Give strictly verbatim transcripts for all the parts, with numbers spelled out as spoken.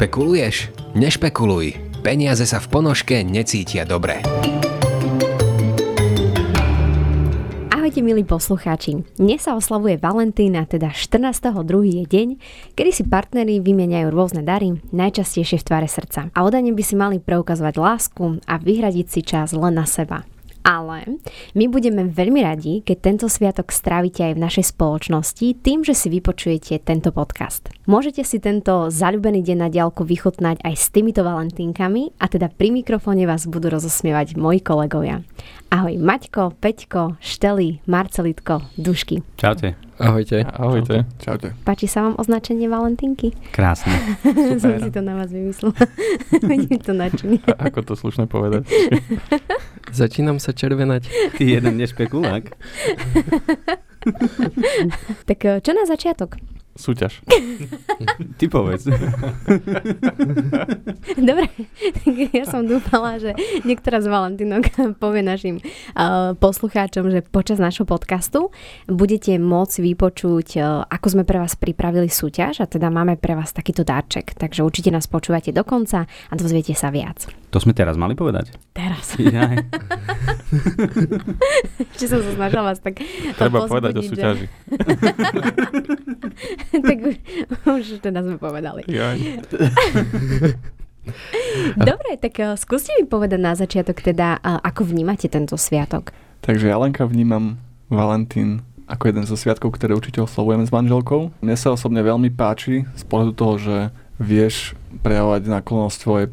Špekuluješ? Nešpekuluj. Peniaze sa v ponožke necítia dobre. Ahojte, milí poslucháči. Dnes sa oslavuje Valentína, teda štrnásteho druhého je deň, kedy si partneri vymieňajú rôzne dary, najčastejšie v tvare srdca. A odane by si mali preukazovať lásku a vyhradiť si čas len na seba. Ale my budeme veľmi radi, keď tento sviatok strávite aj v našej spoločnosti tým, že si vypočujete tento podcast. Môžete si tento zaľúbený deň na diaľku vychutnať aj s týmito valentínkami a teda pri mikrofóne vás budú rozosmievať moji kolegovia. Ahoj Maťko, Peťko, Štely, Marcelítko, Dušky. Čaute. Ahojte. Ahojte. Čaute. Páči sa vám označenie Valentínky? Krásne. Super. Som si to na vás vymyslel. Vidím to načenie. A ako to slušne povedať? Začínam sa červenať. Ty jeden nešpekulák. Tak čo na začiatok? Súťaž. Ty povedz. Dobre, ja som dúfala, že niektorá z Valentínok povie našim uh, poslucháčom, že počas našho podcastu budete môcť vypočuť, uh, ako sme pre vás pripravili súťaž a teda máme pre vás takýto darček. Takže určite nás počúvate do konca a dozviete sa viac. To sme teraz mali povedať? Teraz. Jaj. Ešte som sa snažila vás tak treba povedať o súťaži. Že... Tak už, už teda sme povedali. Dobre, tak skúste mi povedať na začiatok teda, ako vnímate tento sviatok. Takže ja, Lenka, vnímam Valentín ako jeden zo sviatkov, ktoré určite oslavujeme s manželkou. Mne sa osobne veľmi páči z pohľadu toho, že vieš prejavovať náklonnosť svojej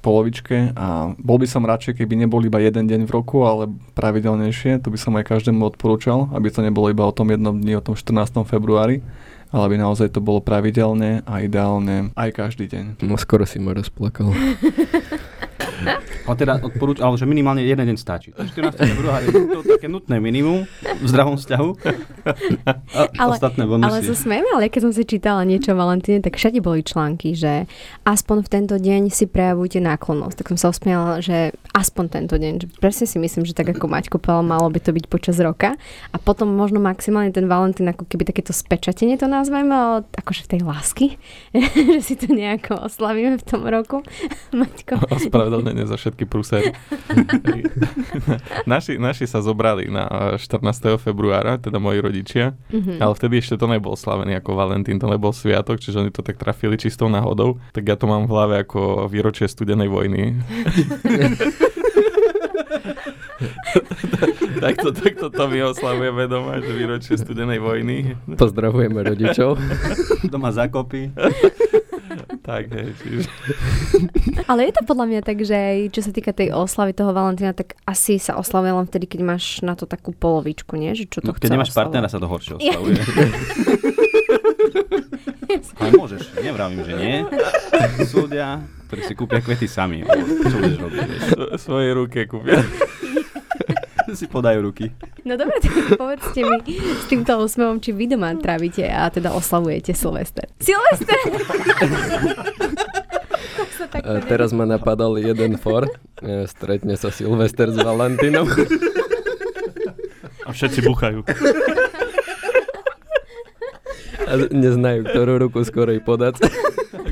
polovičke a bol by som radšej, keby nebol iba jeden deň v roku, ale pravidelnejšie. To by som aj každému odporúčal, aby to nebolo iba o tom jednom dni, o tom štrnásteho februári. Ale by naozaj to bolo pravidelné a ideálne aj každý deň. No skoro si ma rozplakal. A teda odporúč, ale že minimálne jeden deň stačí. štrnásteho februára je to také nutné minimum v zdravom vzťahu. A ale, ostatné bonusy. Ale sa smiem, ale keď som si čítala niečo o Valentíne, tak všade boli články, že aspoň v tento deň si prejavujte náklonnosť. Tak som sa usmiala, že aspoň tento deň. Presne si myslím, že tak ako Maťko povedal, malo by to byť počas roka. A potom možno maximálne ten Valentín, ako keby takéto spečatenie to nazveme, ale akože v tej lásky, že si to nejako oslavíme v tom roku. Maťko. Ospravedlnenie za všetky prúsery. naši, naši sa zobrali na štrnásteho februára, teda moji rodičia, mm-hmm. ale vtedy ešte to nebol slavený ako Valentín, to nebol sviatok, čiže oni to tak trafili čistou náhodou, tak ja to mám v hlave ako výročie studenej vojny. Takto tak to, to my oslavujeme doma, že výročie studenej vojny. Pozdravujeme rodičov. Doma zakopy. Tak, hej, čiže... Ale je to podľa mňa tak, že čo sa týka tej oslavy toho Valentína, tak asi sa oslavuje len vtedy, keď máš na to takú polovičku, nie? Že čo to no, keď nemáš oslavuje. Partnera, sa to horšie oslavuje. Ale môžeš, nevravím, že nie. Súdia, ktorí si kúpia kvety sami. Čo budeš robiť? Svoje ruke kúpia. Si podajú ruky. No dobre, tak povedzte mi s týmto úsmevom, či vy doma trávite a teda oslavujete Silvester. Silvester! Teraz ma napadal jeden for. Stretne sa Silvester s Valentínom. A všetci buchajú. A neznajú, ktorú ruku skorej podať.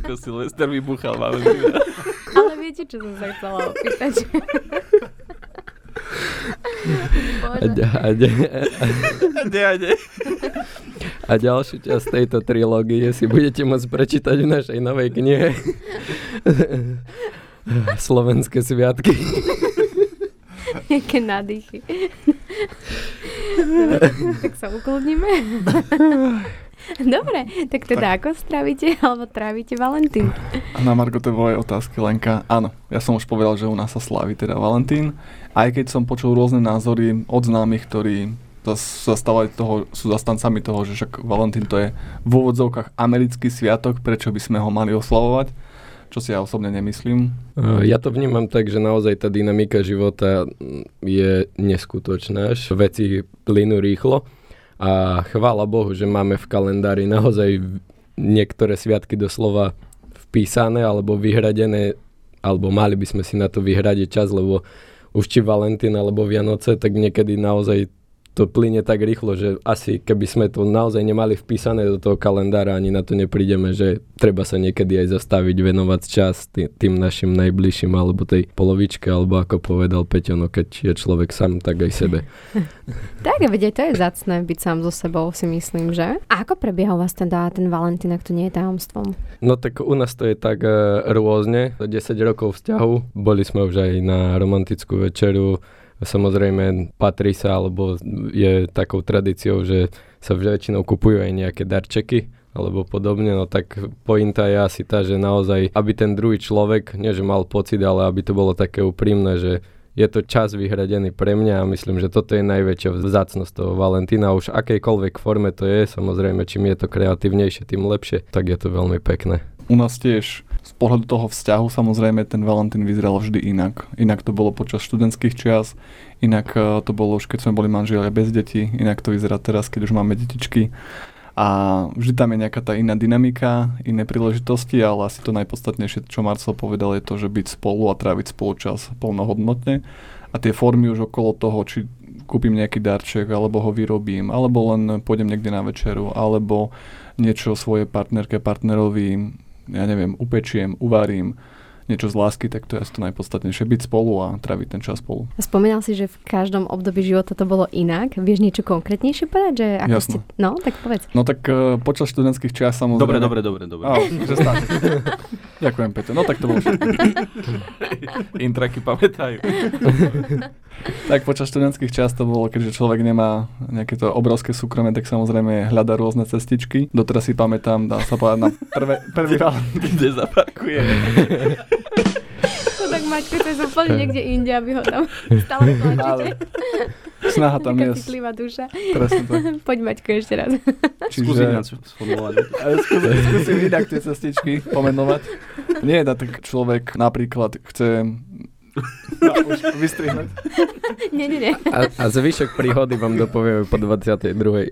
Ako Silvester vybuchal Valentína. Ale viete, čo som sa chcela opýtať? Aďe, aďe, aďe, aďe. A ďalšiu časť tejto trilógie si budete môcť prečítať v našej novej knihe Slovenské sviatky. Jaké nádychy. Tak sa ukludníme. Dobre, tak teda tak. Ako stravíte alebo trávite Valentín? A na Margo tvojej otázky, Lenka, áno, ja som už povedal, že u nás sa slávi teda Valentín, aj keď som počul rôzne názory od známych, ktorí zastávajú toho, sú zastancami toho, že však Valentín to je v úvodzovkách americký sviatok, prečo by sme ho mali oslavovať, čo si ja osobne nemyslím. Ja to vnímam tak, že naozaj tá dynamika života je neskutočná, že veci plynú rýchlo. A chvála Bohu, že máme v kalendári naozaj niektoré sviatky doslova vpísané alebo vyhradené, alebo mali by sme si na to vyhradiť čas, lebo už či Valentín alebo Vianoce, tak niekedy naozaj to plyne tak rýchlo, že asi keby sme to naozaj nemali vpísané do toho kalendára, ani na to neprídeme, že treba sa niekedy aj zastaviť, venovať čas tým našim najbližším, alebo tej polovičke, alebo ako povedal Peťo, no keď je človek sám, tak aj sebe. Tak, veď to je zácne byť sám so sebou, si myslím, že? A ako prebiehal vás teda ten Valentín, ak to nie je tajomstvom? No tak u nás to je tak e, rôzne. desať rokov vzťahu, boli sme už aj na romantickú večeru. Samozrejme patrí sa, alebo je takou tradíciou, že sa väčšinou kupujú aj nejaké darčeky alebo podobne, no tak pointa je asi tá, že naozaj, aby ten druhý človek, nie že mal pocit, ale aby to bolo také úprimné, že je to čas vyhradený pre mňa a myslím, že toto je najväčšia vzácnosť toho Valentína. Už akejkoľvek forme to je, samozrejme, čím je to kreatívnejšie, tým lepšie, tak je to veľmi pekné. U nás tiež z pohľadu toho vzťahu samozrejme ten Valentín vyzeral vždy inak. Inak to bolo počas študentských čias, inak to bolo už keď sme boli manželia bez detí, inak to vyzerá teraz, keď už máme detičky. A vždy tam je nejaká tá iná dynamika, iné príležitosti, ale asi to najpodstatnejšie, čo Marcel povedal, je to, že byť spolu a tráviť spolu čas plnohodnotne. A tie formy už okolo toho, či kúpim nejaký darček, alebo ho vyrobím, alebo len pôjdem niekde na večeru, alebo niečo svoje partnerke, partnerovi, ja neviem, upečiem, uvarím, niečo z lásky, tak to je asi to najpodstatnejšie. Byť spolu a tráviť ten čas spolu. Spomínal si, že v každom období života to bolo inak. Vieš niečo konkrétnejšie povedať? Že ako jasné. Ste... No, tak povedz. No tak uh, počas študentských čias samozrejme... Dobre, dobre, dobre, dobre. Á, že stále. Ďakujem, Peťo. No tak to bolo všetko. Intraky pamätajú. Tak počas študentských čias to bolo, keďže človek nemá nejaké to obrovské súkromie, tak samozrejme hľada rôzne cestičky. Doteraz si pamätám, dá sa povedať na prvé, prvý Valentín, kde zaparkuje. Tak Maťko, to je úplne niekde inde, aby ho tam stále tlačíte. Snaha tam je. Taká citlivá duša. Poď Maťko ešte raz. Skúsi ináč sformulovať. Skúsi inak tie cestičky pomenovať. Nie, tak človek napríklad chce... No, už vystrihnúť. Nie, nie, nie. A, a zvyšok príhody vám dopovieme po dvadsiatej druhej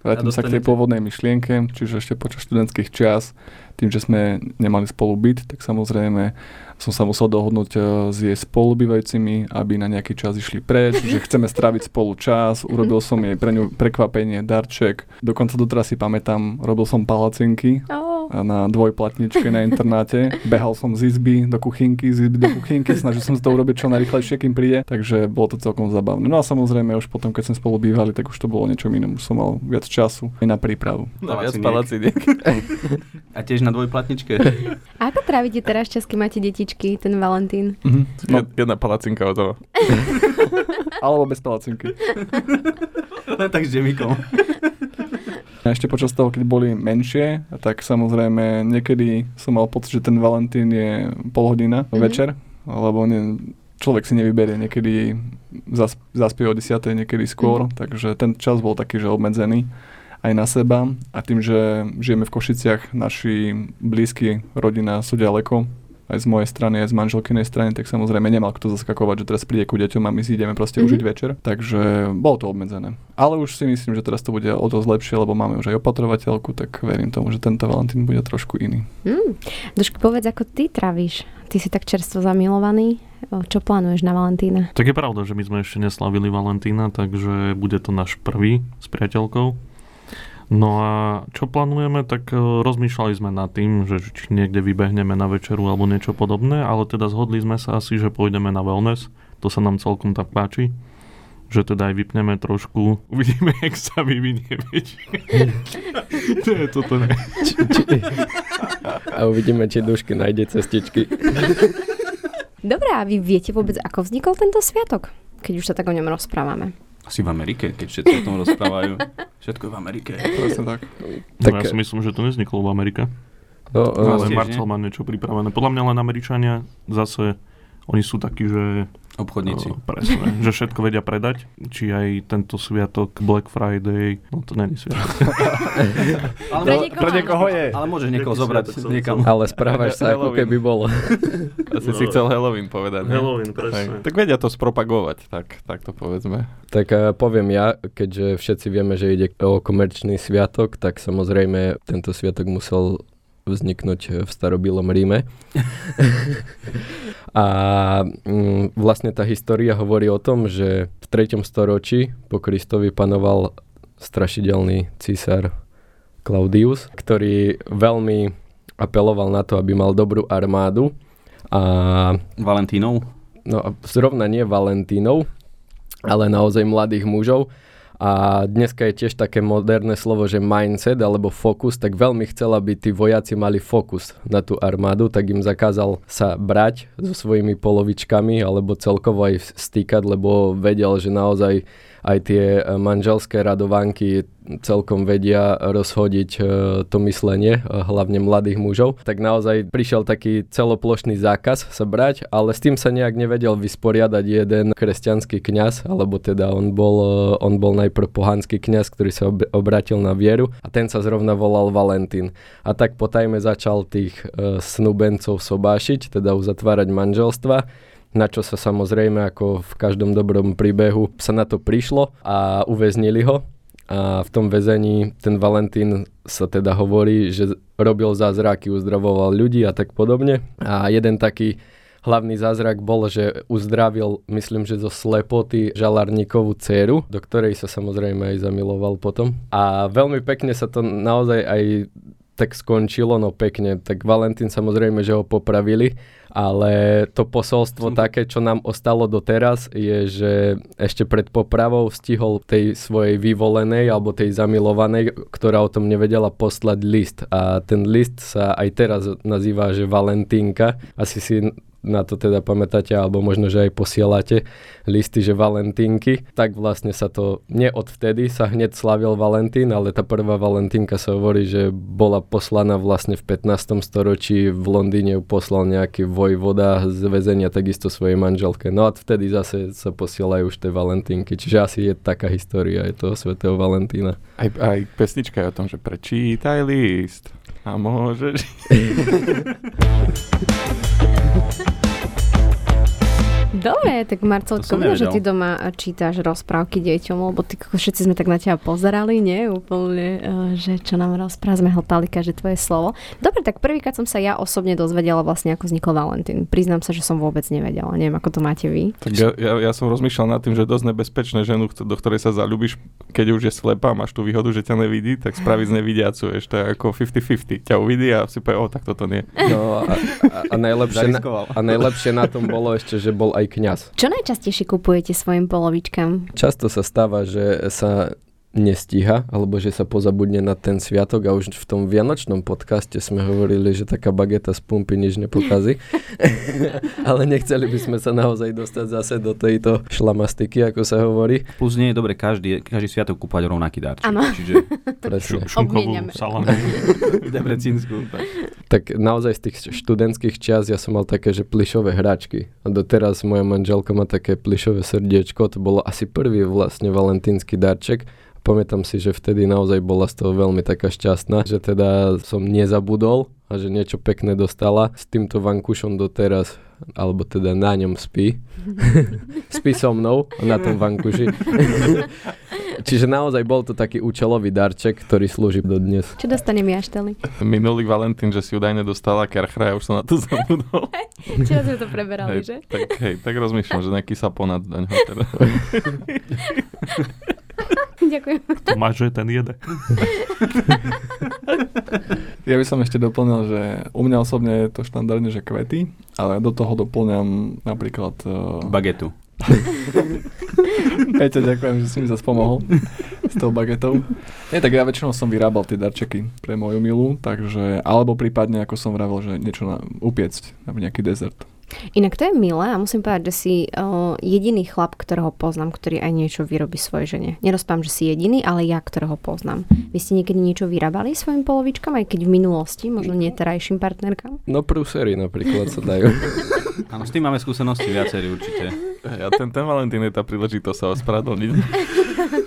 Vrátim sa k tej pôvodnej myšlienke, čiže ešte počas študentských čias, tým, že sme nemali spolu byt, tak samozrejme som sa musel dohodnúť s jej spolubývajúcimi, aby na nejaký čas išli preč, že chceme stráviť spolu čas, urobil som jej pre ňu prekvapenie, darček, dokonca doteraz si pamätám, robil som palacinky oh. na dvojplatničke na internáte, behal som z izby do kuchynky, z izby do kuchynky, snažil som sa to urobiť čo najrýchlejšie, kým príde, takže bolo to celkom zabavné. No a samozrejme už potom, keď sme spolu bývali, tak už to bolo niečo iné, už som mal viac času na prípravu. No, viac palaciniek. A tiež na dvojplatničke. A ako trávite teraz čas, keď máte detičky, ten Valentín? Mm-hmm. No. Jedna palacinka o toho. Alebo bez palacinky. Len tak s džemikom. A ešte počas toho, keď boli menšie, tak samozrejme niekedy som mal pocit, že ten Valentín je pol hodina mm-hmm. večer, lebo ne, človek si nevyberie niekedy zaspie o desiatej, niekedy skôr, mm-hmm. takže ten čas bol taký, že obmedzený aj na seba a tým, že žijeme v Košiciach, naši blízky rodina sú ďaleko, aj z mojej strany, aj z manželkynej strany, tak samozrejme nemal kto zaskakovať, že teraz príde ku deťom a my si ideme proste mm-hmm. užiť večer, takže bolo to obmedzené. Ale už si myslím, že teraz to bude o dosť lepšie, lebo máme už aj opatrovateľku, tak verím tomu, že tento Valentín bude trošku iný. Mm. Dušky, povedz, ako ty travíš? Ty si tak čerstvo zamilovaný. Čo plánuješ na Valentína? Tak je pravda, že my sme ešte neslavili Valentína, takže bude to náš prvý s priateľkou. No a čo plánujeme, tak rozmýšľali sme nad tým, že či niekde vybehneme na večeru alebo niečo podobné, ale teda zhodli sme sa asi, že pôjdeme na wellness, to sa nám celkom tak páči, že teda aj vypneme trošku, uvidíme, jak sa vyvinie večer. To je toto ne. A uvidíme, či Dušky nájde cestičky. Dobre, a vy viete vôbec, ako vznikol tento sviatok, keď už sa tak o ňom rozprávame? Asi v Amerike, keď všetci o tom rozprávajú. Všetko je v Amerike. Presne tak. No ja si myslím, že to nevzniklo v Amerike. No, ale tiež, Marcel nie? Má niečo pripravené. Podľa mňa len Američania zase, oni sú takí, že... Obchodníci. No, presne, že všetko vedia predať. Či aj tento sviatok, Black Friday, no to není sviatok. Ale pre, niekoho, pre niekoho je. Ale môžeš niekoho zobrať niekam. Ale správaš sa, ako keby bolo. Asi no. Si chcel Halloween povedať. Ne? Halloween, presne. Tak, tak vedia to spropagovať, tak, tak to povedzme. Tak uh, poviem ja, keďže všetci vieme, že ide o komerčný sviatok, tak samozrejme tento sviatok musel vzniknúť v starobilom Ríme. A mm, vlastne tá história hovorí o tom, že v treťom storočí po Kristovi panoval strašidelný císar Claudius, ktorý veľmi apeloval na to, aby mal dobrú armádu. A Valentínov? No, zrovna nie Valentínov, ale naozaj mladých mužov. A dneska je tiež také moderné slovo, že mindset alebo fokus, tak veľmi chcel, aby tí vojaci mali fokus na tú armádu, tak im zakázal sa brať so svojimi polovičkami alebo celkovo aj stýkať, lebo vedel, že naozaj aj tie manželské radovánky celkom vedia rozhodiť to myslenie, hlavne mladých mužov. Tak naozaj prišiel taký celoplošný zákaz sa brať, ale s tým sa nejak nevedel vysporiadať jeden kresťanský kňaz, alebo teda on bol, on bol najprv pohanský kňaz, ktorý sa obrátil na vieru a ten sa zrovna volal Valentín. A tak potajme začal tých snúbencov sobášiť, teda uzatvárať manželstva. Na čo sa samozrejme, ako v každom dobrom príbehu, sa na to prišlo a uväznili ho. A v tom väzení ten Valentín sa teda hovorí, že robil zázraky, uzdravoval ľudí a tak podobne. A jeden taký hlavný zázrak bol, že uzdravil, myslím, že zo slepoty žalárnikovú dcéru, do ktorej sa samozrejme aj zamiloval potom. A veľmi pekne sa to naozaj aj tak skončilo, no pekne. Tak Valentín samozrejme, že ho popravili, ale to posolstvo také, čo nám ostalo doteraz, je, že ešte pred popravou stihol tej svojej vyvolenej alebo tej zamilovanej, ktorá o tom nevedela, poslať list. A ten list sa aj teraz nazýva, že Valentínka. Asi si na to teda pamätáte, alebo možno, že aj posielate listy, že Valentínky, tak vlastne sa to, nie od vtedy sa hneď slavil Valentín, ale tá prvá Valentínka sa hovorí, že bola poslaná vlastne v pätnástom storočí, v Londýne ju poslal nejaký vojvoda z väzenia takisto svojej manželke. No a vtedy zase sa posielajú už tie Valentínky, čiže asi je taká história aj toho svätého Valentína. Aj, aj pesnička je o tom, že prečítaj list a môžeš... Dobre, tak Marcelko, že ty doma čítaš rozprávky deťom, lebo ty, všetci sme tak na teba pozerali, nie? Úplne, že čo nám rozpráv, sme hltali každé tvoje slovo. Dobre, tak prvýkrát som sa ja osobne dozvedela vlastne, ako vznikol Valentín. Priznám sa, že som vôbec nevedela. Neviem, ako to máte vy. Tak ja, ja, ja som rozmýšľal nad tým, že je dosť nebezpečné ženu, do ktorej sa zaľúbiš, keď už je slepá, máš tú výhodu, že ťa nevidí, tak spraviť z nevidiacu. Ešte ako päťdesiat päťdesiat. Ťa uvidí a si povie, o, tak toto nie. No, a, a, a, najlepšie na, a najlepšie na tom bolo ešte, že bol aj kňaz. Čo najčastejšie kupujete svojim polovičkám? Často sa stáva, že sa nestíha, alebo že sa pozabudne na ten sviatok a už v tom vianočnom podcaste sme hovorili, že taká bageta z pumpy nič nepokazí. Ale nechceli by sme sa naozaj dostať zase do tejto šlamastiky, ako sa hovorí. Plus nie je dobre každý, každý sviatok kúpať rovnaký darček. Áno. Čiže šu, šunkovú salamu debrecínsku. Tak. tak naozaj z tých študentských čias ja som mal také, že plyšové hračky. A doteraz moja manželka má také plyšové srdiečko. To bolo asi prvý vlastne valentínsky darček. Pamätám si, že vtedy naozaj bola z toho veľmi taká šťastná, že teda som nezabudol a že niečo pekné dostala. S týmto vankúšom doteraz, alebo teda na ňom spí. Spí so mnou na tom vankúši. Čiže naozaj bol to taký účelový darček, ktorý slúži do dnes. Čo dostanem ja, Štely? Minulý Valentín, že si údajne dostala karchra, ja už som na to zabudol. Včera sme to preberali, hej, že? Tak, hej, tak rozmýšľam, že nejaký saponát do ňoho teda. Ďakujem. To máš, že ten jede. Ja by som ešte doplnil, že u mňa osobne je to štandardne, že kvety, ale do toho doplňam napríklad... Uh... Bagetu. Peťo, ďakujem, že si mi zase pomohol s tou bagetou. Nie, tak ja väčšinou som vyrábal tie darčeky pre moju milú, takže, alebo prípadne, ako som vravel, že niečo na, upiecť, na nejaký dezert. Inak to je milé a musím povedať, že si uh, jediný chlap, ktorého poznám, ktorý aj niečo vyrobí svojej žene. Nerozpám, že si jediný, ale ja, ktorého poznám. Vy ste niekedy niečo vyrábali svojim polovičkám, aj keď v minulosti, možno nie terajším partnerkám? No prúsery napríklad sa dajú. Áno, s tým máme skúsenosti viacerí určite. Ja ten, ten Valentín je tá príležitosť sa ospravedlniť.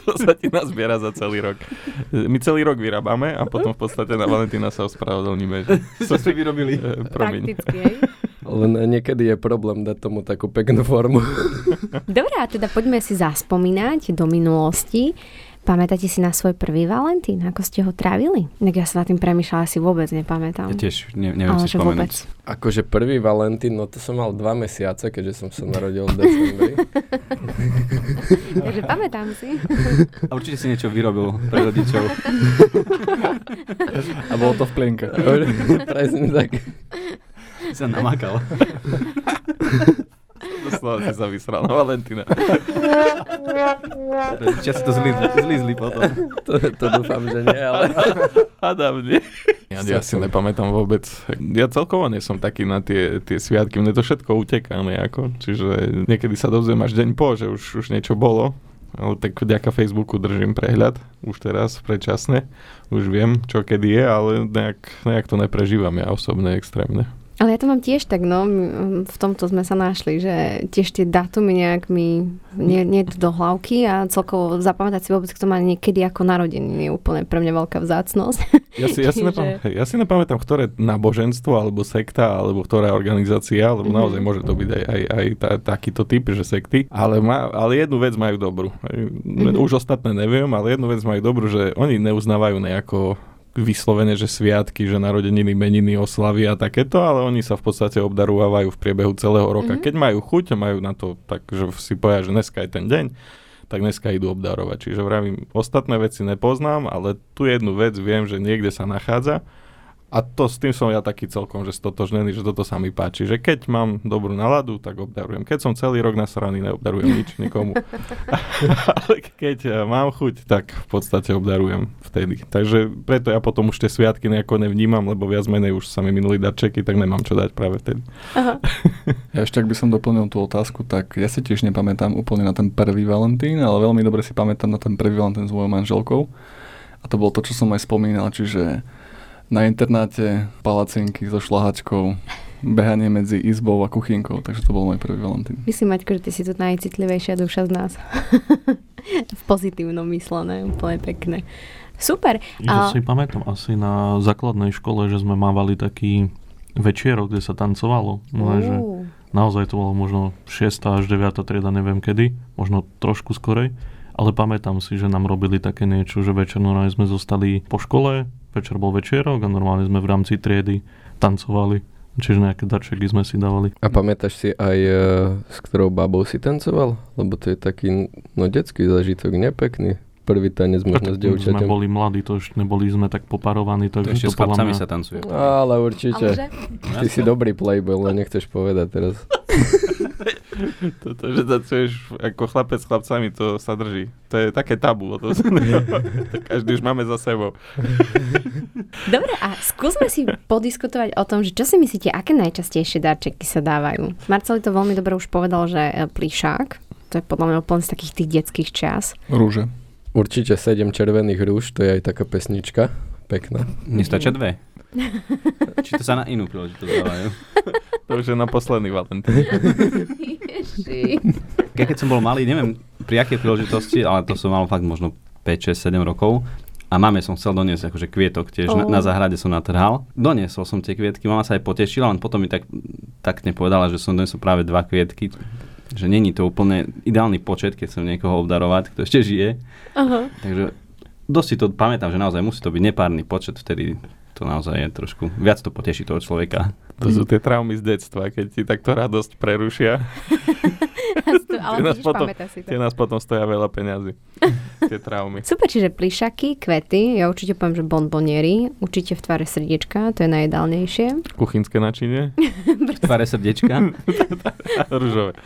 To sa ti nazbiera za celý rok. My celý rok vyrábame a potom v podstate na Valentína sa ospravedlníme. Čo ste vyrobili? E, Prakticky, hej. Len niekedy je problém dať tomu takú peknú formu. Dobre, a teda poďme si zaspomínať do minulosti. Pamätáte si na svoj prvý Valentín? Ako ste ho trávili? Tak ja sa nad tým premýšľala, asi vôbec nepamätám. Ja tiež ne, neviem ale si spomenúť. Akože prvý Valentín, no to som mal dva mesiace, keďže som sa narodil v decembri. Takže pamätám si. A určite si niečo vyrobil pre rodičov. A bolo to v plienkach. Presne tak. Sa namakal. Doslova si sa vysral na Valentína. Rodičia si to zlízli, zlízli potom. To, to dúfam, že nie, ale... Adam, nie. Ja, ja si nepamätám vôbec. Ja celkovo nie som taký na tie, tie sviatky. Mne to všetko uteká nejako. Čiže niekedy sa dozviem až deň po, že už, už niečo bolo. Ale tak vďaka Facebooku držím prehľad. Už teraz, predčasne. Už viem, čo kedy je, ale nejak, nejak to neprežívam ja osobne extrémne. Ale ja to mám tiež tak, no, v tomto sme sa našli, že tiež tie dátumy nejak mi nie, nie do hlavky a celkovo zapamätať si vôbec, kto má niekedy ako narodeniny, je úplne pre mňa veľká vzácnosť. Ja si, ja si, nepam- ja si nepamätám, ktoré náboženstvo, alebo sekta, alebo ktorá organizácia, alebo mm-hmm. naozaj môže to byť aj, aj, aj tá, takýto typ, že sekty, ale, má, ale jednu vec majú dobrú. Mm-hmm. Už ostatné neviem, ale jednu vec majú dobrú, že oni neuznávajú nejako... vyslovene, že sviatky, že narodeniny, meniny, oslavy a takéto, ale oni sa v podstate obdarúvajú v priebehu celého roka. Mm-hmm. Keď majú chuť a majú na to tak, že si povedia, že dneska je ten deň, tak dneska idú obdarovať. Čiže vravím, ostatné veci nepoznám, ale tu jednu vec viem, že niekde sa nachádza a to s tým som ja taký celkom, že stotožnený, že toto sa mi páči. Že keď mám dobrú náladu, tak obdarujem. Keď som celý rok nasraný, neobdarujem nič nikomu. Ale keď mám chuť, tak v podstate obdarujem vtedy. Takže preto ja potom už tie sviatky nejako nevnímam, lebo viac menej už sa mi minuli darčeky, tak nemám čo dať práve vtedy. Aha. Ja ešte ak by som doplnil tú otázku, tak ja si tiež nepamätám úplne na ten prvý Valentín, ale veľmi dobre si pamätám na ten prvý Valentín s mojou manželkou. A to bolo to, čo som aj spomínal, čiže na internáte, palacinky so šľahačkou, behanie medzi izbou a kuchynkou, takže to bol môj prvý Valentín. Myslím, Maťko, že ty si tu najcitlivejšia duša z nás. V pozitívnom myslené, úplne pekné. Super. Ja a... si pamätám asi na základnej škole, že sme mávali taký večierok, kde sa tancovalo. Že naozaj to bolo možno šiesta až deviata trieda, neviem kedy, možno trošku skorej, ale pamätám si, že nám robili také niečo, že večer normálne sme zostali po škole, večer bol večierok a normálne sme v rámci triedy tancovali. Čiže nejaké darčeky sme si dávali. A pamätáš si aj, e, s ktorou babou si tancoval? Lebo to je taký, no, detský zážitok, nepekný. Prvý tanec možno s dievčaťom. Sme boli mladí, to ešte neboli sme tak poparovaní. Tak to ešte to s chlapcami mňa... sa tancuje. Ale určite. Ale ty si dobrý playboy, ale nechceš povedať teraz. Toto, že tancuješ ako chlapec s chlapcami, to sa drží. To je také tabu. To, to každý už máme za sebou. Dobre, a skúsme si podiskutovať o tom, že čo si myslíte, aké najčastejšie darčeky sa dávajú. Marcel to veľmi dobre už povedal, že plišák, to je podľa mňa úplne z takých tých detských čas. Rúže. Určite sedem červených rúž, to je aj taká pesnička. Pekná. Nestačia dve. Či to sa na inú príležitosť dávajú? To už je na posledný Valentín. Ježi. Keď som bol malý, neviem pri akej príležitosti, ale to som mal fakt možno päť, šesť, sedem rokov a mame som chcel doniesť akože kvietok tiež, oh. na, na záhrade som natrhal. Doniesol som tie kvietky, mama sa aj potešila, len potom mi tak taktne povedala, že som doniesol práve dva kvietky. Že není to úplne ideálny počet, keď som niekoho obdarovať, kto ešte žije. Uh-huh. Takže dosť si to pamätám, že naozaj musí to byť nepárny počet, vtedy to naozaj je trošku, viac to poteší toho človeka. To sú tie traumy z detstva, keď ti takto radosť prerušia. Ale tie nás, potom, tie nás potom stoja veľa peňazí. Tie traumy. Super, čiže plišaky, kvety, ja určite poviem, že bonbonieri, určite v tvare srdiečka, to je najideálnejšie. Kuchynské načine. V tvare srdiečka. Ružové.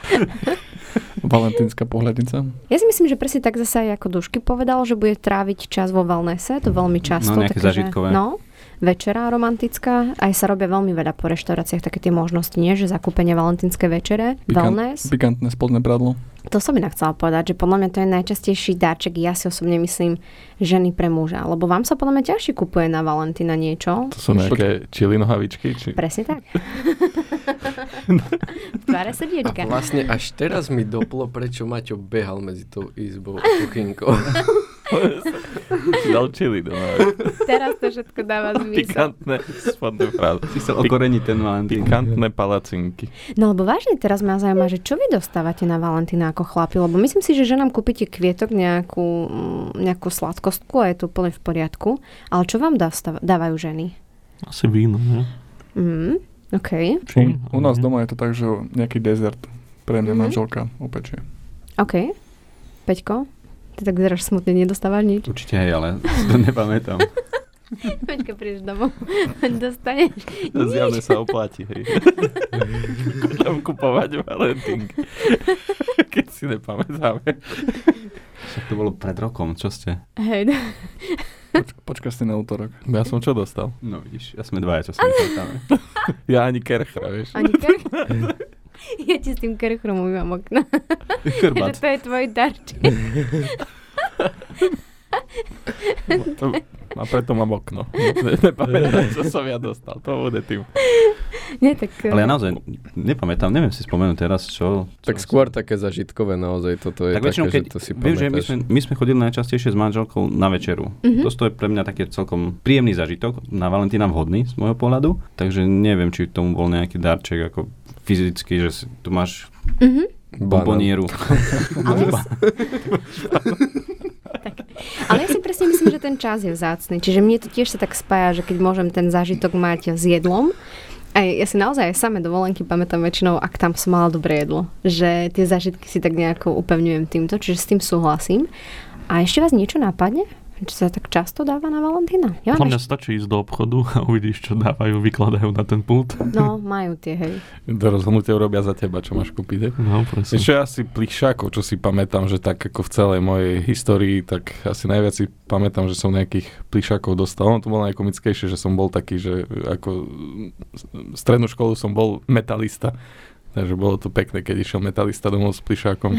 Valentínska pohľadnica. Ja si myslím, že presne tak zase aj ako Dušky povedal, že bude tráviť čas vo wellnesse, to veľmi často. No nejaké zážitkové. No. Večera romantická, aj sa robia veľmi veľa po reštauráciách také tie možnosti, nie? Že zakúpenie valentínskej večere, Pikant, wellness. Pikantné spodné prádlo. To som inak chcela povedať, že podľa mňa to je najčastejší dáček, ja si osobne myslím, ženy pre muža, lebo vám sa podľa mňa ťažšie kupuje na Valentína niečo. To sú nejaké čili nohavičky? Či... Presne tak. Tvára srdiečka. A vlastne až teraz mi doplo, prečo Maťo behal medzi tou izbou a kuchynkou. Dal čili doma. Teraz to všetko dáva zmysel. Pikantné spodné frázy. Si sa okorení ten Valentín. Pikantné palacinky. No lebo vážne, teraz ma zaujíma, že čo vy dostávate na Valentína ako chlapi, lebo myslím si, že ženám kúpite kvietok, nejakú, nejakú sladkostku a je to úplne v poriadku. Ale čo vám dávajú, dávajú ženy? Asi víno, ne? Mm, OK. Čím? U nás doma je to tak, že nejaký dezert pre mňa manželka upečie. OK. Peťko? Ty tak zraž smutne, nedostávaš nič? Určite hej, ale si to nepamätám. Počka, prídeš domov, dostaneš nič. Zjavne sa oplatí, hej. Tam kupovať Valentínky. Keď si nepamätáme. Však to bolo pred rokom, čo ste? Hej. Poč- počka ste na útorok. Ja som čo dostal? No vidíš, ja sme dvaja, čo sa nepamätáme. Ja ani kerchra, vieš. Ani kerchra? Ja ti s tým kerchrom umývam okna. Že to je tvoj darček. A preto mám okno. Nepamätám, čo som ja dostal. To bude tým. Nie, tak... Ale ja naozaj nepamätám, neviem si spomenúť teraz, čo... čo tak skôr som... také zažitkové naozaj toto je tak také, keď, že to si pamätáš. Viem, že my sme, my sme chodili najčastejšie s manželkou na večeru. Mm-hmm. To je pre mňa taký celkom príjemný zažitok, na Valentína vhodný z môjho pohľadu, takže neviem, či tomu bol nejaký darček ako fyzicky, že si tu máš mm-hmm. bombonieru. Ale ja si presne myslím, že ten čas je vzácny. Čiže mne to tiež sa tak spája, že keď môžem ten zážitok mať s jedlom. A ja si naozaj aj samé dovolenky pamätám väčšinou, ak tam som mala dobré jedlo. Že tie zážitky si tak nejako upevňujem týmto, čiže s tým súhlasím. A ešte vás niečo nápadne? Čo sa tak často dáva na Valentína? Ja mňa ešte... stačí ísť do obchodu a uvidíš, čo dávajú, vykladajú na ten pult. No, majú tie, hej. To rozhodnutie urobia za teba, čo máš kúpiť, hej? No, presne. Ešte asi plichšákov, čo si pamätám, že tak ako v celej mojej histórii, tak asi najviac si pamätám, že som nejakých plichšákov dostal. No, to bolo najkomickejšie, že som bol taký, že ako strednú školu som bol metalista. Takže bolo to pekné, keď išiel metalista domov s plišákom.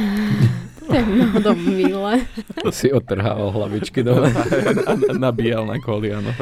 No, milé. To si otrhával hlavičky dole. Nabíjal na kolia, no.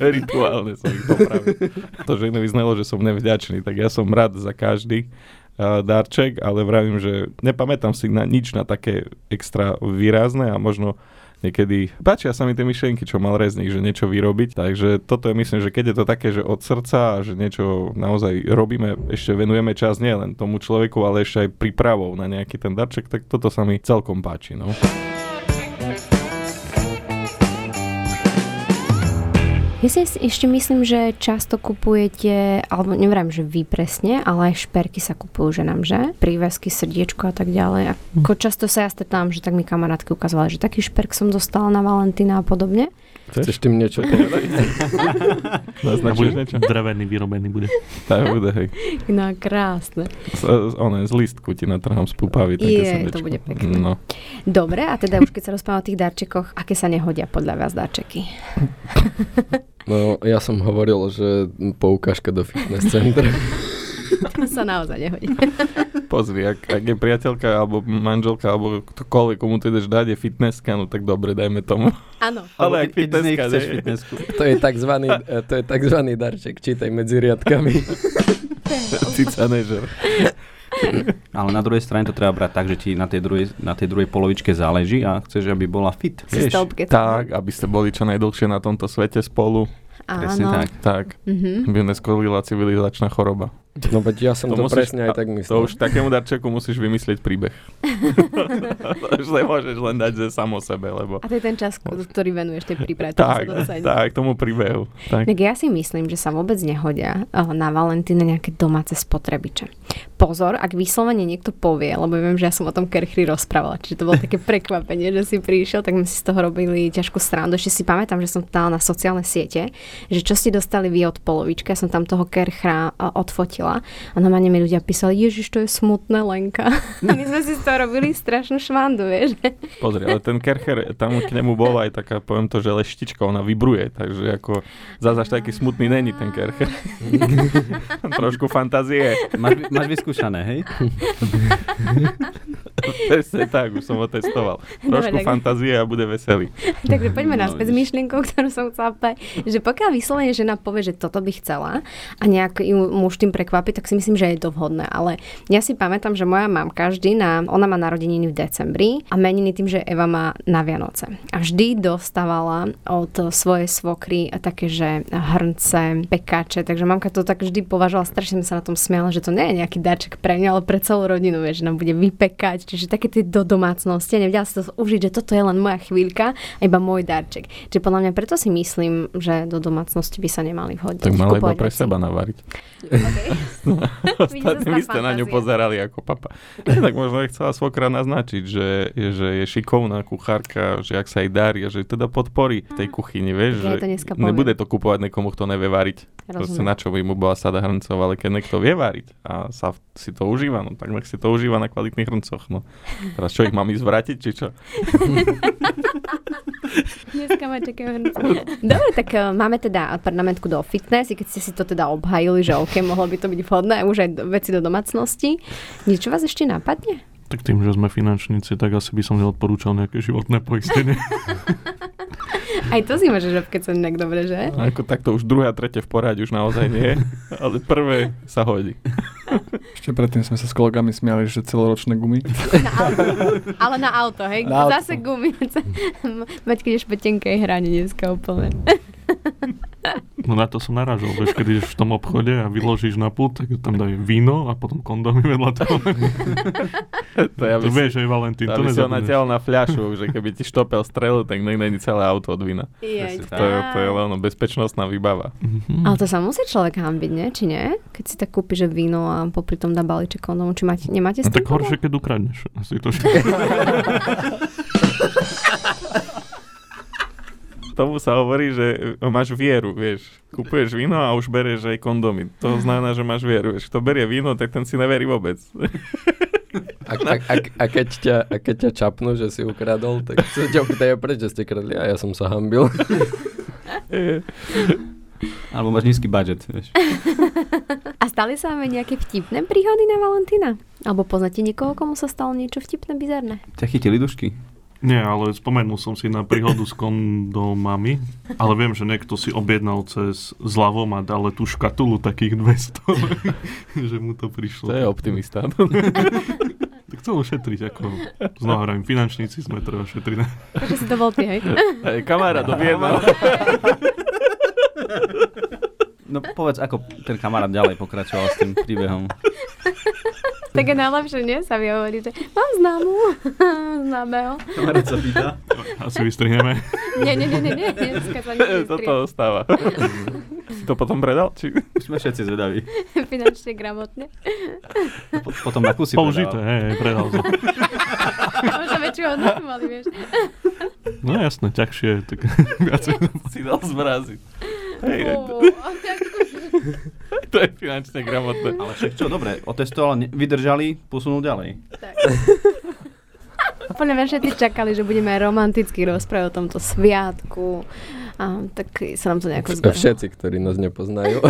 Rituálne som ich popravil. To, že iné vyznalo, že som nevďačný, tak ja som rád za každý uh, darček, ale vravím, že nepamätám si na nič na také extra výrazné a možno niekedy páčia sa mi tie myšlienky, čo mal Rezník, že niečo vyrobiť. Takže toto je, myslím, že keď je to také, že od srdca a že niečo naozaj robíme, ešte venujeme čas nie len tomu človeku, ale ešte aj prípravou na nejaký ten darček, tak toto sa mi celkom páči. No. Ja si ešte myslím, že často kupujete, alebo neviem, že vy presne, ale aj šperky sa kupujú ženám, že? Prívesky, srdiečko a tak ďalej. Ako často sa ja stretám, že tak mi kamarátky ukazovali, že taký šperk som dostala na Valentína a podobne. Chceš tým niečo povedať? Naznačíš niečo? Drevený, vyrobený bude. Tak bude, hej. No, krásne. Z, ono, z lístku ti natrhám z pupavy. Je, srdiečko. To bude pekné. No. Dobre, a teda už keď sa rozprávame o tých darčekoch, aké sa nehodia podľa vás darčeky? No, ja som hovoril, že poukážka do fitness centra. To sa naozaj nehodí. Pozri, ak, ak je priateľka, alebo manželka, alebo ktokoľvek, komu to ideš dať, je fitnesska, no tak dobre, dajme tomu. Áno. Ale ak fitnesska, nechceš fitnessku. To je takzvaný, to je takzvaný darček, čítaj medzi riadkami. Cicané, že... Ale na druhej strane to treba brať tak, že ti na tej druhej, na tej druhej polovičke záleží a chceš, aby bola fit. Vieš, tak, aby ste boli čo najdlhšie na tomto svete spolu. Áno. Presne tak. Tak. Mm-hmm. By neskolila civilizačná choroba. No veď ja som to, to musíš, presne aj tak myslel. To už takému darčeku musíš vymyslieť príbeh. To už nemôžeš len dať samo sebe, lebo... A to je ten čas, ktorý venuješ tej príprave. Tak, tak, tomu príbehu. Tak. Tak ja si myslím, že sa vôbec nehodia na Valentína nejaké domáce spotrebiče. Pozor, ak vyslovene niekto povie, lebo viem, že ja som o tom kerchri rozprávala, čiže to bolo také prekvapenie, že si prišiel, tak my si z toho robili ťažkú srandu. Ešte si pamätám, že som dala na sociálne siete, že čo ste dostali vy od polovičky, ja som tam toho kerchra odfotila a na mňa mi ľudia písali, Ježiš, to je smutné, Lenka. A my sme si z toho robili strašnú švandu, vieš. Pozri, ale ten kercher, tam k nemu bola aj taká, poviem to, že leštička, ona vibruje, takže ako zás až taký smutný není ten kercher. Trošku fantázie. Máš vyskúšané, hej? Presne tak, už som ho testoval. Trošku dobre, fantázie a bude veselý. Takže poďme no, naspäť s myšlienkou, ktorú som chcela povedať, že pokiaľ vyslovene žena povie, že toto by chcela a nejak ju muž tým prekvapí, tak si myslím, že je to vhodné. Ale ja si pamätám, že moja mamka vždy nám, ona má narodeniny v decembri a meniny tým, že Eva má na Vianoce. A vždy dostávala od svojej svokry také, že hrnce, pekáče, takže mamka to tak vždy považovala, strašne sa na tom smiala, že to nie je nejaký dáček pre mňa, ale pre celú rodinu, vieš, že nám bude vypekať, čiže také tie do domácnosti, nevedela si to užiť, že toto je len moja chvíľka a iba môj darček. Čiže podľa mňa preto si myslím, že do domácnosti by sa nemali vhodiť. Tak mala iba pre seba navariť. Okay. Ostatní by ste na ňu pozerali ako papa. Tak možno chcela svokra naznačiť, že, že je šikovná kuchárka, že ak sa jej darí, že teda podporí v tej kuchyni, vieš, ja že to nebude to kupovať niekomu, kto nevie variť. Proste na čo by mu bola sada hrncov, ale keď niekto vie variť a sa si to užíva, no tak nech si to užíva na kvalitných hrncoch. No. Teraz čo, ich mám ísť vrátiť, či čo? Dneska ma čakajú hrnce. Dobre, tak uh, máme teda parlamentku do fitness, keď ste si to teda obhajili, že ok, mohlo by to byť vhodné, už aj veci do domácnosti. Niečo vás ešte napadne? Tak tým, že sme finančníci, tak asi by som neodporúčal nejaké životné poistenie. Aj to si môžeš obkecať nejak dobre, že? A ako takto už druhé a tretie v poradí už naozaj nie, ale prvé sa hodí. Ešte predtým sme sa s kolegami smiali, že celoročné gumy. Na auto, ale na auto, hej? Na Zase auto. Gumy. Mať, keď ješ po tenkej hrane dneska úplne. No na to som narážal, vieš, keď ideš v tom obchode a vyložíš na pult, tak tam dajú víno a potom kondomy vedľa toho. To ja by si, vieš, že je Valentín, to nezabudneš. To by si ho natiaľ na fľašu, že keby ti štopel strelu, tak niekde nie celé auto od vína. Je, to, je, to je len bezpečnostná výbava. Mm-hmm. Ale to sa musí človek hambiť, nie? Či nie? Keď si tak kúpiš víno a popri tom dá balíček kondomu, či máte, nemáte s tým? No tak horšie, keď ukradneš. Asi to všetko. Tomu sa hovorí, že máš vieru, vieš. Kupuješ víno a už berieš aj kondomy. To znamená, že máš vieru, vieš. Kto berie víno, tak ten si neverí vôbec. A, a, a, a, keď ťa, a keď ťa čapnú, že si ukradol, tak sa ťa pýtajú, prečo ste kradli? A ja som sa hambil. Alebo máš nízky budget, vieš. A stali sa vám nejaké vtipné príhody na Valentína? Alebo poznáte niekoho, komu sa stalo niečo vtipné, bizarné? Ťa chytili dušky? Nie, ale spomenul som si na príhodu s kondomami, ale viem, že niekto si objednal cez Zľavomat, ale tú škatulu takých dvesto, že mu to prišlo. To je optimista. Tak chcel ušetriť, ako znova hovorím, finančníci sme treba šetriť. Takže si to bol ty, hej? Hey, kamarát objednal. No povedz, ako ten kamarát ďalej pokračoval s tým príbehom. Tak je najlepšie, nie? Sa mi hovorí, že mám známu, známeho. Kamarát sa pýta. Asi vystrihneme. Nie, nie, nie, nie, nie. Dneska sa nevystrihne. Toto ostáva. Si to potom predal? Či... Sme všetci zvedaví. Finančne gramotne. Po, potom na kusy predal. Použité, hej, predal. Možno väčšiu hodnotu mali, vieš. No jasné, ťažšie. Tak... Si dal zmraziť. Hej, hej. To je finančne gramotné. Ale však čo, dobre, otestovali, vydržali, posunul ďalej. Tak. Podľa mňa všetci čakali, že budeme romanticky rozprávať o tomto sviatku. A tak sa nám to nejako zberlo. Všetci, ktorí nás nepoznajú.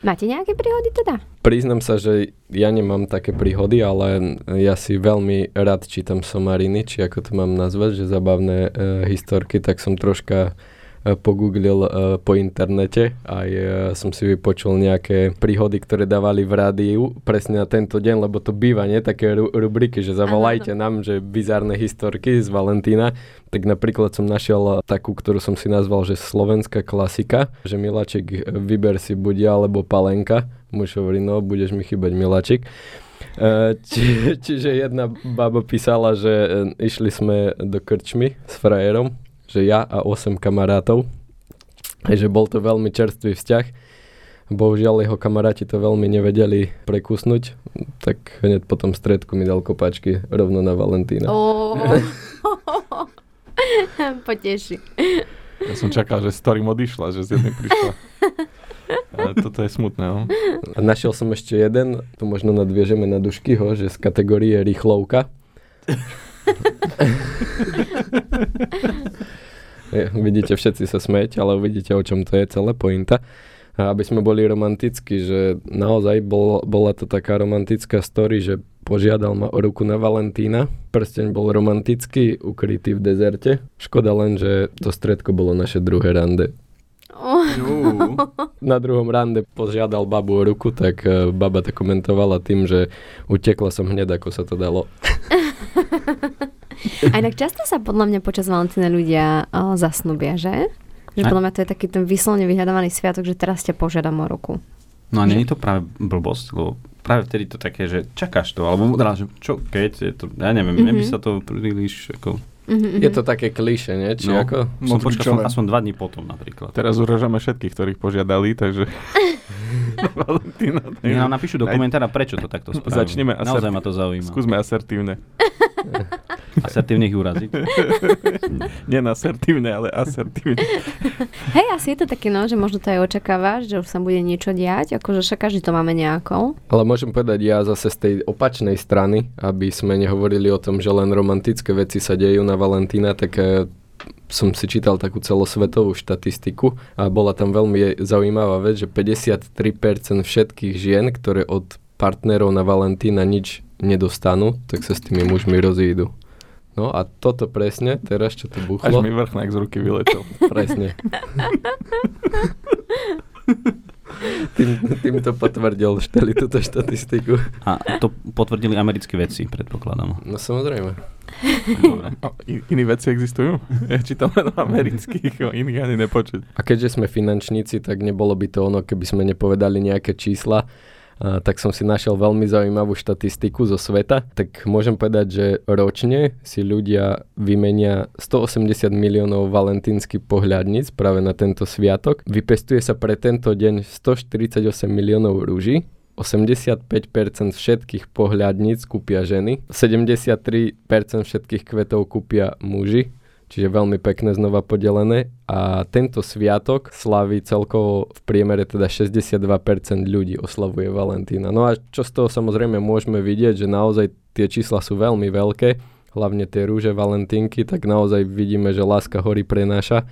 Máte nejaké príhody teda? Priznám sa, že ja nemám také príhody, ale ja si veľmi rád čítam somariny, či ako to mám nazvať, že zabavné e, historky, tak som troška... pogooglil uh, po internete a uh, som si vypočul nejaké príhody, ktoré dávali v rádiu presne na tento deň, lebo to býva, nie? Také ru- rubriky, že zavolajte nám, že bizárne historky z Valentína. Tak napríklad som našiel takú, ktorú som si nazval, že slovenská klasika, že miláčik, vyber si buď ja, alebo Palenka. Muž hovorí, no, budeš mi chýbať, miláčik. Uh, či, čiže jedna baba písala, že uh, išli sme do krčmy s frajerom, že ja a osem kamarátov, že bol to veľmi čerstvý vzťah. Bohužiaľ jeho kamaráti to veľmi nevedeli prekusnúť, tak hneď potom v stredku mi dal kopačky rovno na Valentína. Oh. Poteši. Ja som čakal, že s ktorým odišla, že z jednej prišla. Ale toto je smutné, no? A našiel som ešte jeden, tu možno nadviežeme na Duškyho, že z kategórie rýchlovka. Vidíte, všetci sa smieť, ale uvidíte, o čom to je celé pointa. aby sme boli romantickí, že naozaj bol, bola to taká romantická story, že požiadal ma o ruku na Valentína. Prsteň bol romantický, ukrytý v dezerte. Škoda len, že to stredko bolo naše druhé rande. Oh. Na druhom rande požiadal babu o ruku, tak baba to komentovala tým, že utekla som hneď, ako sa to dalo. Aj tak často sa podľa mňa počas Valentína ľudia o, zasnúbia, že? Že podľa mňa to je taký ten vyslovne vyhľadávaný sviatok, že teraz ťa požiadam o ruku. No a nie je to práve blbosť, lebo práve vtedy to také, že čakáš to, alebo že čo keď, je to, ja neviem, mm-hmm. neby sa to príliš ako... Mm-hmm. Je to také klišé, nie? Či no, ako? Som počkal aspoň dva dní potom napríklad. Teraz uražame všetkých, ktorých požiadali, takže... Valentína, tak... ja napíšu do komentára, prečo to takto spravím. Začneme asertívne. Naozaj ma to zaujíma. Skúsme asertívne. Asertívne ich uraziť. Nie na asertívne, ale asertívne. Hej, asi je to také, no, že možno to aj očakávaš, že už sa bude niečo diať, akože však každý to máme nejakou. Ale môžem povedať ja zase z tej opačnej strany, aby sme nehovorili o tom, že len romantické veci sa dejú na Valentína, tak som si čítal takú celosvetovú štatistiku a bola tam veľmi zaujímavá vec, že päťdesiattri percent všetkých žien, ktoré od partnerov na Valentína nič nedostanú, tak sa s tými mužmi rozídu. No a toto presne, teraz čo to buchlo. Až mi vrchnák z ruky vyletel. Presne. Tým, tým to potvrdil Štely túto štatistiku. A to potvrdili americké vedci, predpokladám. No samozrejme. A iní vedci existujú? Ja čítam len o amerických, o iných ani nepočuť. A keďže sme finančníci, tak nebolo by to ono, keby sme nepovedali nejaké čísla. A tak som si našiel veľmi zaujímavú štatistiku zo sveta. Tak môžem povedať, že ročne si ľudia vymenia stoosemdesiat miliónov valentínskych pohľadníc práve na tento sviatok. Vypestuje sa pre tento deň stoštyridsaťosem miliónov rúží. osemdesiatpäť percent všetkých pohľadníc kúpia ženy. sedemdesiattri percent všetkých kvetov kúpia muži. Čiže veľmi pekné znova podelené. A tento sviatok slaví celkovo v priemere teda šesťdesiatdva percent ľudí oslavuje Valentína. No a čo z toho samozrejme môžeme vidieť, že naozaj tie čísla sú veľmi veľké, hlavne tie rúže valentínky, tak naozaj vidíme, že láska hory prenáša.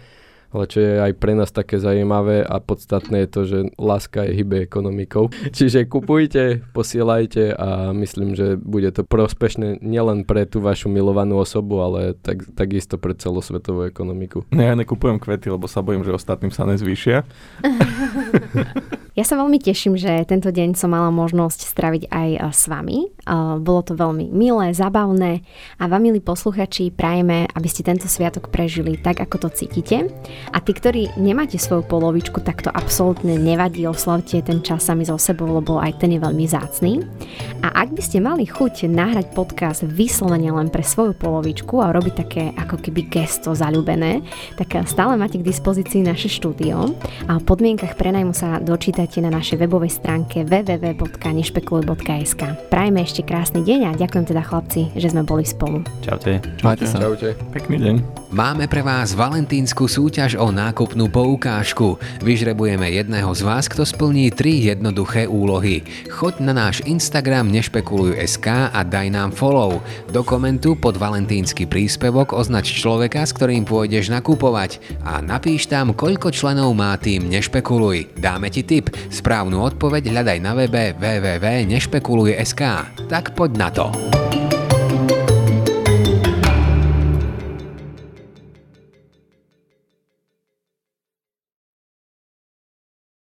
Ale čo je aj pre nás také zaujímavé a podstatné je to, že láska je hybe ekonomikou. Čiže kupujte, posielajte a myslím, že bude to prospešné nielen pre tú vašu milovanú osobu, ale tak, takisto pre celosvetovú ekonomiku. No ja nekupujem kvety, lebo sa bojím, že ostatným sa nezvýšia. Ja sa veľmi teším, že tento deň som mala možnosť straviť aj s vami. Bolo to veľmi milé, zabavné a vám, milí posluchači, prajeme, aby ste tento sviatok prežili tak, ako to cítite. A tí, ktorí nemáte svoju polovičku, tak to absolútne nevadí, oslavte ten čas sami so sebou, lebo aj ten je veľmi vzácny. A ak by ste mali chuť nahrať podcast vyslovene len pre svoju polovičku a robiť také ako keby gesto zaľúbené, tak stále máte k dispozícii naše štúdio a o podmienkach prenajmu sa dočíta na našej webovej stránke w w w bodka nešpekuluj bodka s k. Prajme ešte krásny deň a ďakujem teda chlapci, že sme boli spolu. Čaute. Majte sa. Čaute. Pekný deň. Máme pre vás valentínsku súťaž o nákupnú poukážku. Vyžrebujeme jedného z vás, kto splní tri jednoduché úlohy. Choď na náš Instagram nešpekuluj bodka s k a daj nám follow. Do komentu pod valentínsky príspevok označ človeka, s ktorým pôjdeš nakupovať a napíš tam, koľko členov má tým Nešpekuluj. Dáme ti tip. Správnu odpoveď hľadaj na webe w w w bodka nešpekuluj bodka s k. Tak poď na to!